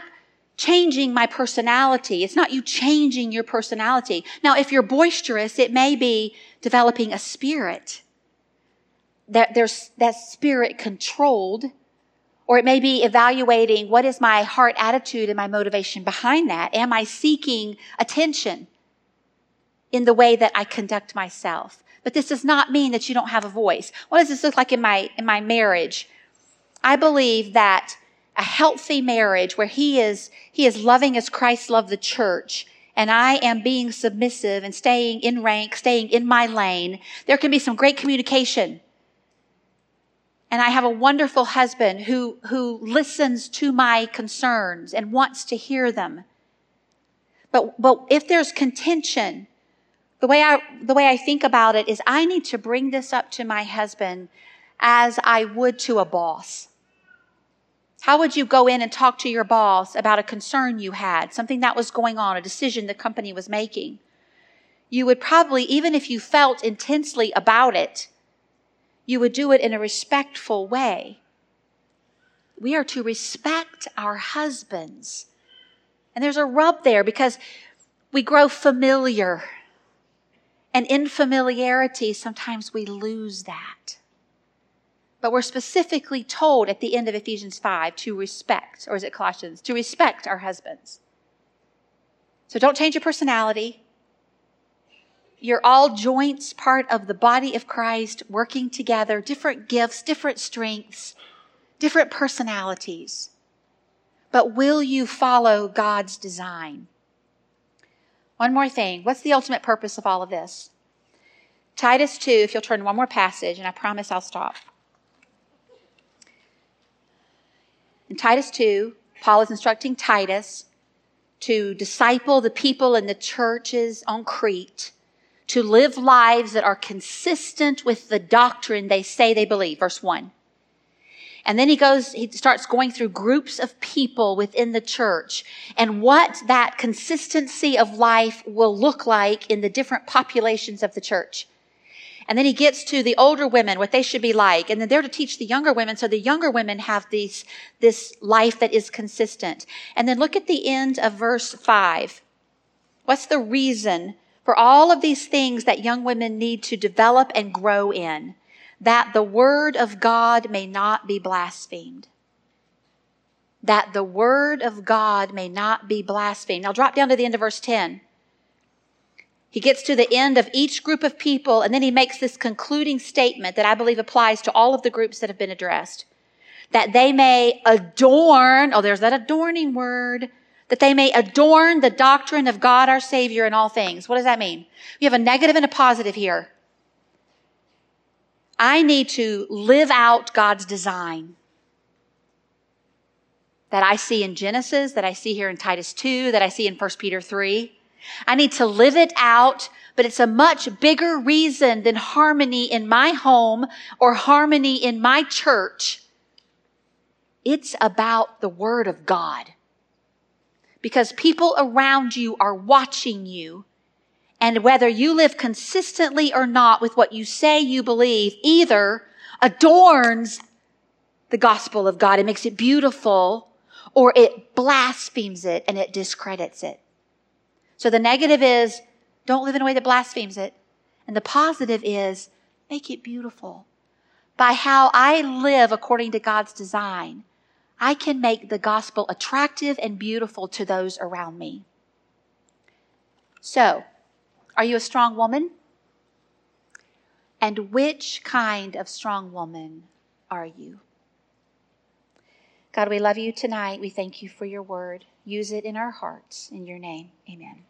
changing my personality. It's not you changing your personality. Now, if you're boisterous, it may be developing a spirit. There's that spirit controlled, or it may be evaluating what is my heart attitude and my motivation behind that. Am I seeking attention in the way that I conduct myself? But this does not mean that you don't have a voice. What does this look like in my marriage? I believe that a healthy marriage where he is loving as Christ loved the church, and I am being submissive and staying in rank, staying in my lane, there can be some great communication. And I have a wonderful husband who listens to my concerns and wants to hear them. But if there's contention, the way I think about it is I need to bring this up to my husband as I would to a boss. How would you go in and talk to your boss about a concern you had, something that was going on, a decision the company was making? You would probably, even if you felt intensely about it, you would do it in a respectful way. We are to respect our husbands. And there's a rub there because we grow familiar. And in familiarity, sometimes we lose that. But we're specifically told at the end of Ephesians 5 to respect, or is it Colossians? To respect our husbands. So don't change your personality. You're all joints, part of the body of Christ, working together, different gifts, different strengths, different personalities. But will you follow God's design? One more thing. What's the ultimate purpose of all of this? Titus 2, if you'll turn one more passage, and I promise I'll stop. In Titus 2, Paul is instructing Titus to disciple the people in the churches on Crete, to live lives that are consistent with the doctrine they say they believe, verse 1. And then he starts going through groups of people within the church and what that consistency of life will look like in the different populations of the church. And then he gets to the older women, what they should be like. And then they're to teach the younger women, so the younger women have this life that is consistent. And then look at the end of verse 5. What's the reason for all of these things that young women need to develop and grow in, that the word of God may not be blasphemed. That the word of God may not be blasphemed. Now drop down to the end of verse 10. He gets to the end of each group of people, and then he makes this concluding statement that I believe applies to all of the groups that have been addressed. That they may adorn, oh, there's that adorning word, that they may adorn the doctrine of God our Savior in all things. What does that mean? We have a negative and a positive here. I need to live out God's design that I see in Genesis, that I see here in Titus 2, that I see in 1 Peter 3. I need to live it out, but it's a much bigger reason than harmony in my home or harmony in my church. It's about the Word of God. Because people around you are watching you. And whether you live consistently or not with what you say you believe, either adorns the gospel of God, it makes it beautiful, or it blasphemes it and it discredits it. So the negative is, don't live in a way that blasphemes it. And the positive is, make it beautiful. By how I live according to God's design, I can make the gospel attractive and beautiful to those around me. So, are you a strong woman? And which kind of strong woman are you? God, we love you tonight. We thank you for your word. Use it in our hearts. In your name, amen.